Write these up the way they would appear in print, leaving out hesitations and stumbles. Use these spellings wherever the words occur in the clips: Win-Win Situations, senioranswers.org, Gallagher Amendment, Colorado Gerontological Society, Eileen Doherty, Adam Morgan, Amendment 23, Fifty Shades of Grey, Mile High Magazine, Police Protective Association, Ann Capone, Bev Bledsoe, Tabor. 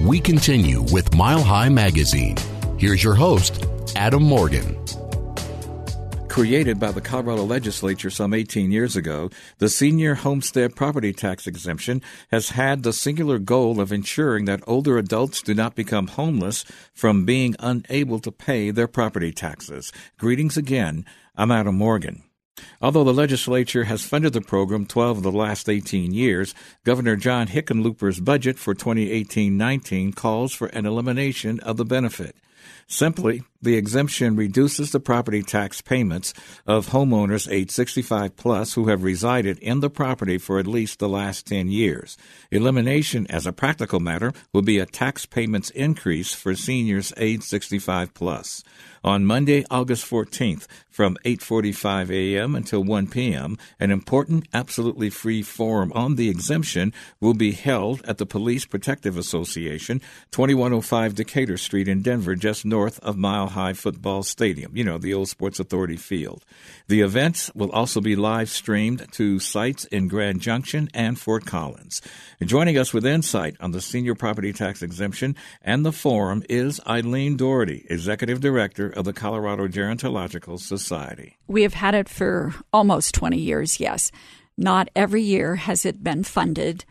we continue with Mile High Magazine. Here's your host, Adam Morgan. Created by the Colorado legislature some 18 years ago, the senior homestead property tax exemption has had the singular goal of ensuring that older adults do not become homeless from being unable to pay their property taxes. Greetings again. I'm Adam Morgan. Although the legislature has funded the program 12 of the last 18 years, Governor John Hickenlooper's budget for 2018-19 calls for an elimination of the benefit. Simply, the exemption reduces the property tax payments of homeowners age 65-plus who have resided in the property for at least the last 10 years. Elimination, as a practical matter, will be a tax payments increase for seniors age 65-plus. On Monday, August 14th, from 8:45 a.m. until 1 p.m., an important, absolutely free forum on the exemption will be held at the Police Protective Association, 2105 Decatur Street in Denver, just north of Mile High Football Stadium, the old Sports Authority field. The event will also be live streamed to sites in Grand Junction and Fort Collins. Joining us with insight on the senior property tax exemption and the forum is Eileen Doherty, Executive Director of the Colorado Gerontological Society. We have had it for almost 20 years, yes. Not every year has it been funded.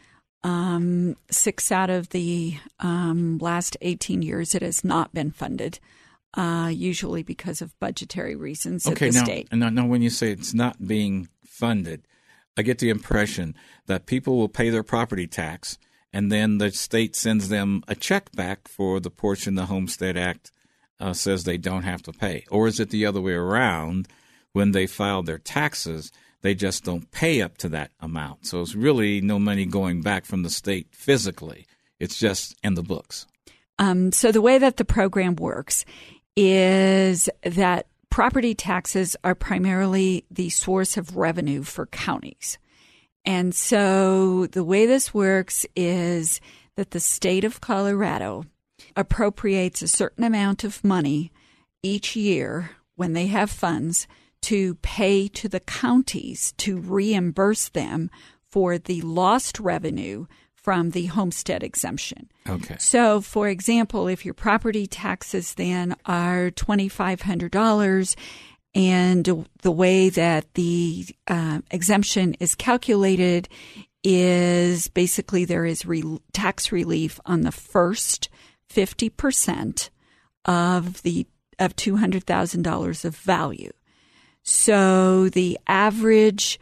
Six out of the last 18 years, it has not been funded, usually because of budgetary reasons at the state. Okay, now when you say it's not being funded, I get the impression that people will pay their property tax, and then the state sends them a check back for the portion the Homestead Act says they don't have to pay. Or is it the other way around? When they file their taxes, they just don't pay up to that amount. So it's really no money going back from the state physically. It's just in the books. So the way that the program works is that property taxes are primarily the source of revenue for counties. And so the way this works is that the state of Colorado appropriates a certain amount of money each year when they have funds to pay to the counties to reimburse them for the lost revenue from the homestead exemption. Okay. So, for example, if your property taxes then are $2,500 and the way that the exemption is calculated is basically there is tax relief on the first 50% of $200,000 of value. So the average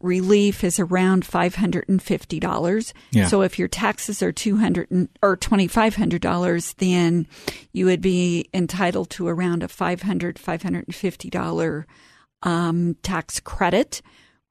relief is around $550. Yeah. So if your taxes are $2,500, then you would be entitled to around a $550 tax credit,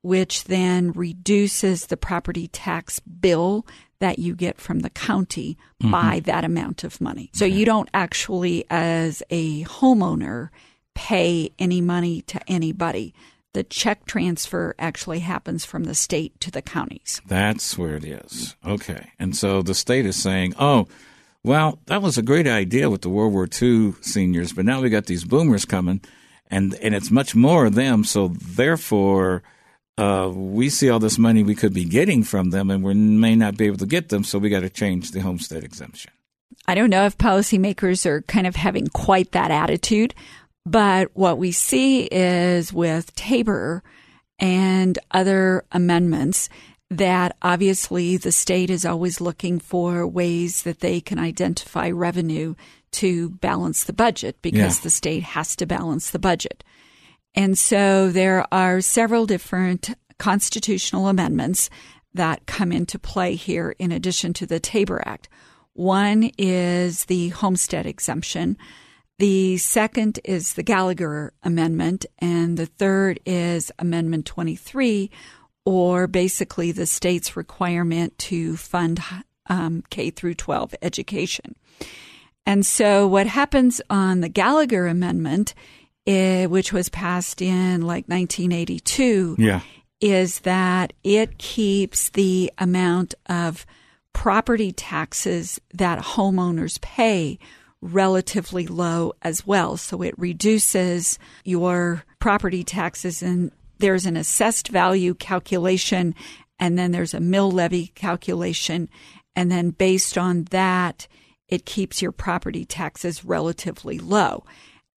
which then reduces the property tax bill that you get from the county by that amount of money. So you don't actually, as a homeowner, pay any money to anybody. The check transfer actually happens from the state to the counties. That's where it is. Okay. And so the state is saying, oh, well, that was a great idea with the World War II seniors, but now we got these boomers coming, and it's much more of them, so therefore we see all this money we could be getting from them, and we may not be able to get them, so we got to change the homestead exemption. I don't know if policymakers are kind of having quite that attitude. But what we see is with Tabor and other amendments that obviously the state is always looking for ways that they can identify revenue to balance the budget because the state has to balance the budget. And so there are several different constitutional amendments that come into play here in addition to the Tabor Act. One is the homestead exemption. The second is the Gallagher Amendment, and the third is Amendment 23, or basically the state's requirement to fund K through 12 education. And so what happens on the Gallagher Amendment, which was passed in like 1982, is that it keeps the amount of property taxes that homeowners pay relatively low as well. So it reduces your property taxes, and there's an assessed value calculation, and then there's a mill levy calculation, And then based on that, it keeps your property taxes relatively low.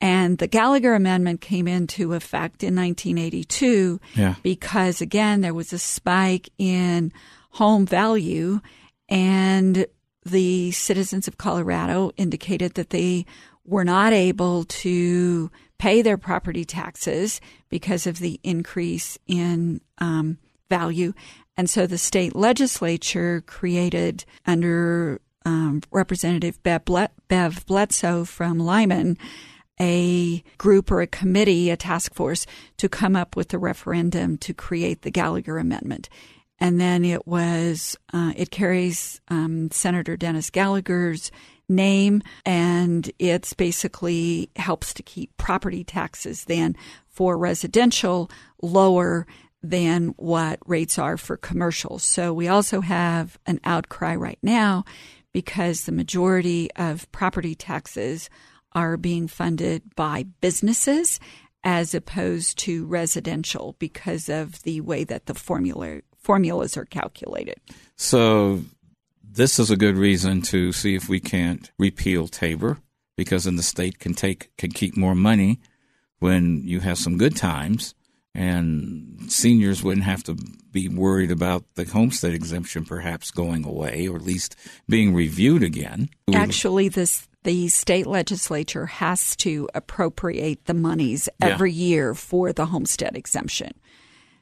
And the Gallagher Amendment came into effect in 1982 because, again, there was a spike in home value, and the citizens of Colorado indicated that they were not able to pay their property taxes because of the increase in value. And so the state legislature created, under Representative Bev Bledsoe from Lyman, a group or a committee, a task force, to come up with the referendum to create the Gallagher Amendment. And then it was, it carries Senator Dennis Gallagher's name, and it's basically helps to keep property taxes then for residential lower than what rates are for commercial. So we also have an outcry right now because the majority of property taxes are being funded by businesses as opposed to residential because of the way that the formulas are calculated. So this is a good reason to see if we can't repeal Tabor, because then the state can keep more money when you have some good times, and seniors wouldn't have to be worried about the homestead exemption perhaps going away or at least being reviewed again. Actually, the state legislature has to appropriate the monies every year for the homestead exemption.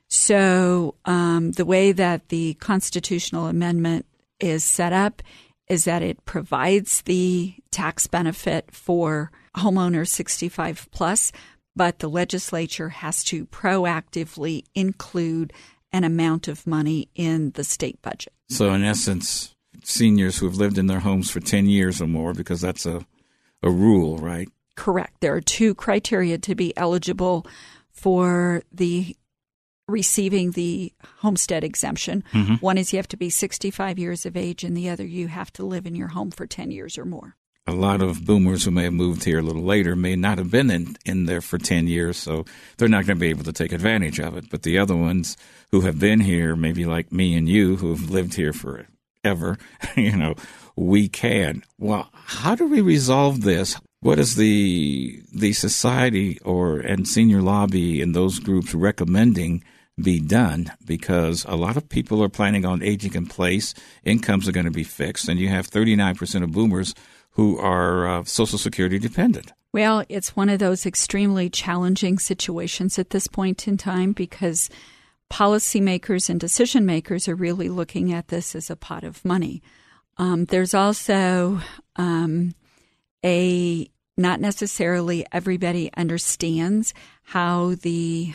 So the way that the constitutional amendment is set up is that it provides the tax benefit for homeowners 65 plus, but the legislature has to proactively include an amount of money in the state budget. So in essence, seniors who have lived in their homes for 10 years or more, because that's a rule, right? Correct. There are two criteria to be eligible for the receiving the homestead exemption. Mm-hmm. One is you have to be 65 years of age, and the other you have to live in your home for 10 years or more. A lot of boomers who may have moved here a little later may not have been in there for 10 years, so they're not going to be able to take advantage of it. But the other ones who have been here, maybe like me and you, who have lived here forever, we can. Well, how do we resolve this? What is the society and senior lobby and those groups recommending be done? Because a lot of people are planning on aging in place. Incomes are going to be fixed, and you have 39% of boomers who are Social Security dependent. Well, it's one of those extremely challenging situations at this point in time, because policymakers and decision makers are really looking at this as a pot of money. There's also not necessarily everybody understands how the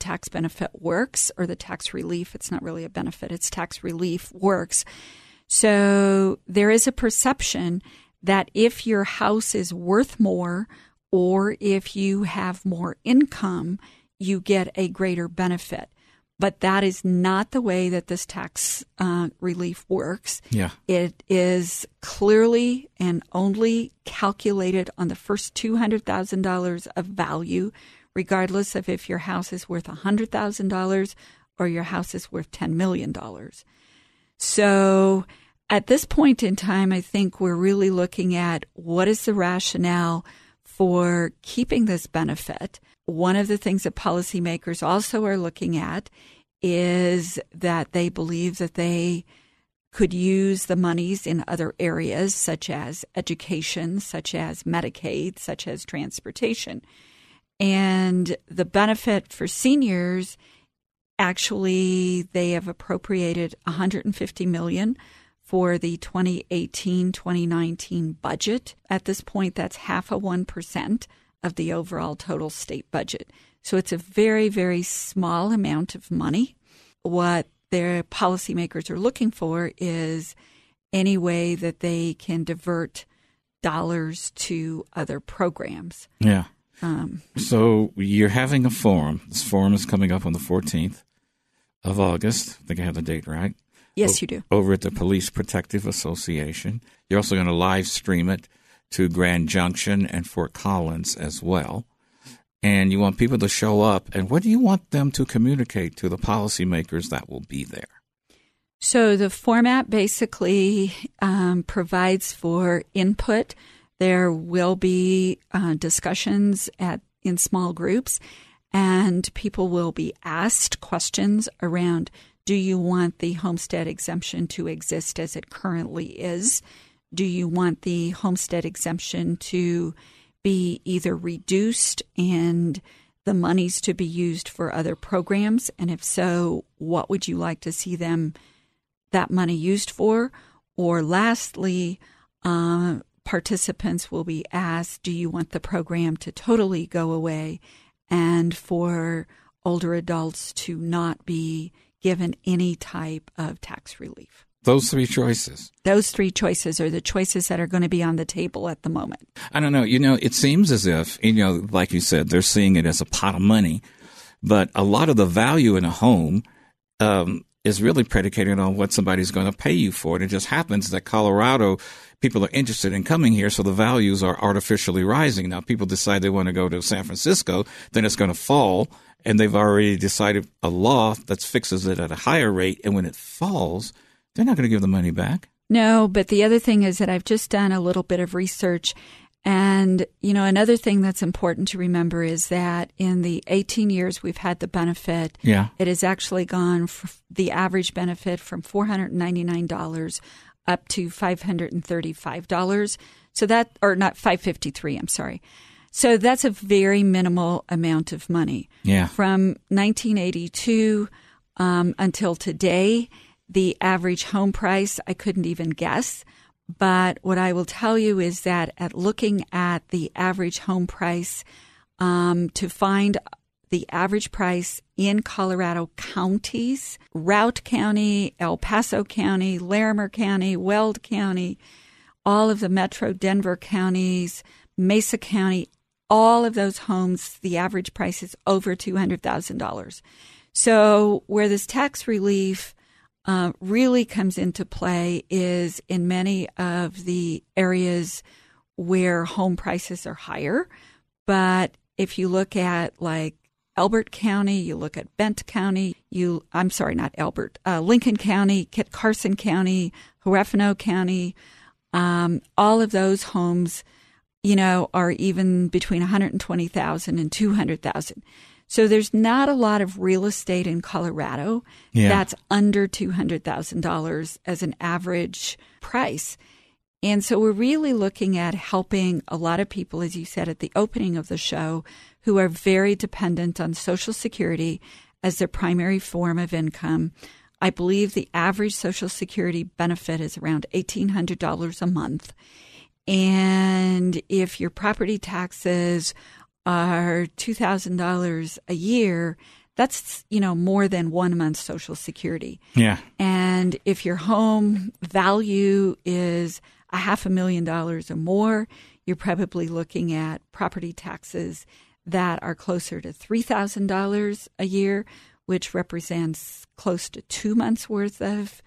tax benefit works, or the tax relief. It's not really a benefit, it's tax relief works. So there is a perception that if your house is worth more or if you have more income, you get a greater benefit. But that is not the way that this tax relief works. Yeah. It is clearly and only calculated on the first $200,000 of value, regardless of if your house is worth $100,000 or your house is worth $10 million. So at this point in time, I think we're really looking at what is the rationale for keeping this benefit. One of the things that policymakers also are looking at is that they believe that they could use the monies in other areas, such as education, such as Medicaid, such as transportation. And the benefit for seniors, actually, they have appropriated $150 million for the 2018-2019 budget. At this point, that's half of 1% of the overall total state budget. So it's a very, very small amount of money. What their policymakers are looking for is any way that they can divert dollars to other programs. Yeah. So you're having a forum. This forum is coming up on the 14th of August. I think I have the date right. Yes, you do. Over at the Police Protective Association. You're also going to live stream it to Grand Junction and Fort Collins as well. And you want people to show up. And what do you want them to communicate to the policymakers that will be there? So the format basically provides for input. There will be discussions in small groups, and people will be asked questions around, do you want the homestead exemption to exist as it currently is? Do you want the homestead exemption to be either reduced and the monies to be used for other programs? And if so, what would you like to see that money used for? Or lastly, participants will be asked, do you want the program to totally go away and for older adults to not be given any type of tax relief? Those three choices. Those three choices are the choices that are going to be on the table at the moment. I don't know. It seems as if, like you said, they're seeing it as a pot of money. But a lot of the value in a home is really predicated on what somebody's going to pay you for. And it just happens that Colorado people are interested in coming here, so the values are artificially rising. Now, people decide they want to go to San Francisco, then it's going to fall. And they've already decided a law that fixes it at a higher rate. And when it falls, they're not going to give the money back. No, but the other thing is that I've just done a little bit of research. And, another thing that's important to remember is that in the 18 years we've had the benefit, it has actually gone, the average benefit, from $499 up to $535. So that, or not, $553, I'm sorry. So that's a very minimal amount of money. Yeah. From 1982 until today, the average home price, I couldn't even guess. But what I will tell you is that at looking at the average home price, to find the average price in Colorado counties, Route County, El Paso County, Larimer County, Weld County, all of the Metro Denver counties, Mesa County, all of those homes, the average price is over $200,000. So where this tax relief really comes into play is in many of the areas where home prices are higher. But if you look at like Elbert County, you look at Bent County, Lincoln County, Kit Carson County, Huerfano County, all of those homes, are even between $120,000 and $200,000. So there's not a lot of real estate in Colorado that's under $200,000 as an average price. And so we're really looking at helping a lot of people, as you said at the opening of the show, who are very dependent on Social Security as their primary form of income. I believe the average Social Security benefit is around $1,800 a month. And if your property taxes are $2,000 a year, that's, more than 1 month's Social Security. Yeah. And if your home value is $500,000 or more, you're probably looking at property taxes that are closer to $3,000 a year, which represents close to 2 months' worth of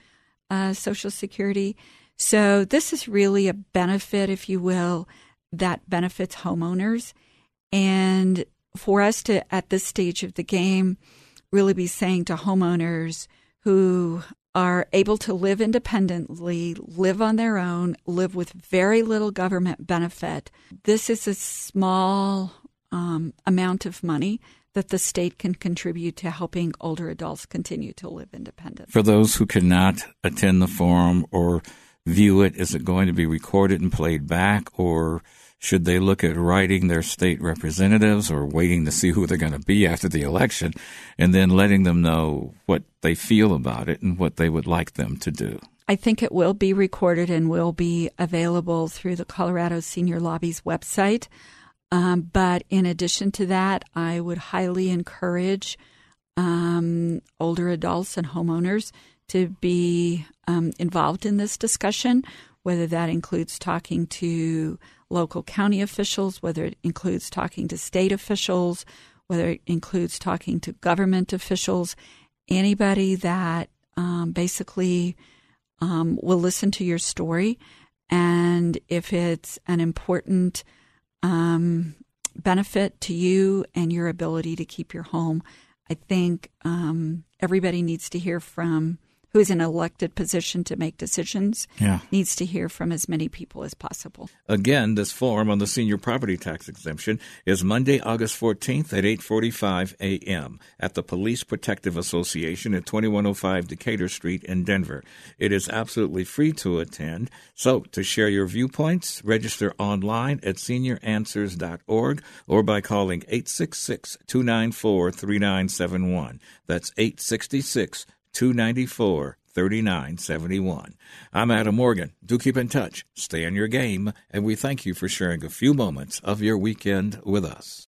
Social Security. So this is really a benefit, if you will, that benefits homeowners. And for us to, at this stage of the game, really be saying to homeowners who are able to live independently, live on their own, live with very little government benefit, this is a small amount of money that the state can contribute to helping older adults continue to live independently. For those who cannot attend the forum or view it, is it going to be recorded and played back, or should they look at writing their state representatives or waiting to see who they're going to be after the election and then letting them know what they feel about it and what they would like them to do? I think it will be recorded and will be available through the Colorado Senior Lobby's website. But in addition to that, I would highly encourage older adults and homeowners to be involved in this discussion, whether that includes talking to local county officials, whether it includes talking to state officials, whether it includes talking to government officials, anybody that will listen to your story. And if it's an important benefit to you and your ability to keep your home, I think everybody needs to hear from who's in an elected position to make decisions, needs to hear from as many people as possible. Again, this forum on the senior property tax exemption is Monday, August 14th at 8:45 a.m. at the Police Protective Association at 2105 Decatur Street in Denver. It is absolutely free to attend. So to share your viewpoints, register online at senioranswers.org or by calling 866-294-3971. That's 866-294-3971. I'm Adam Morgan. Do keep in touch, stay on your game, and we thank you for sharing a few moments of your weekend with us.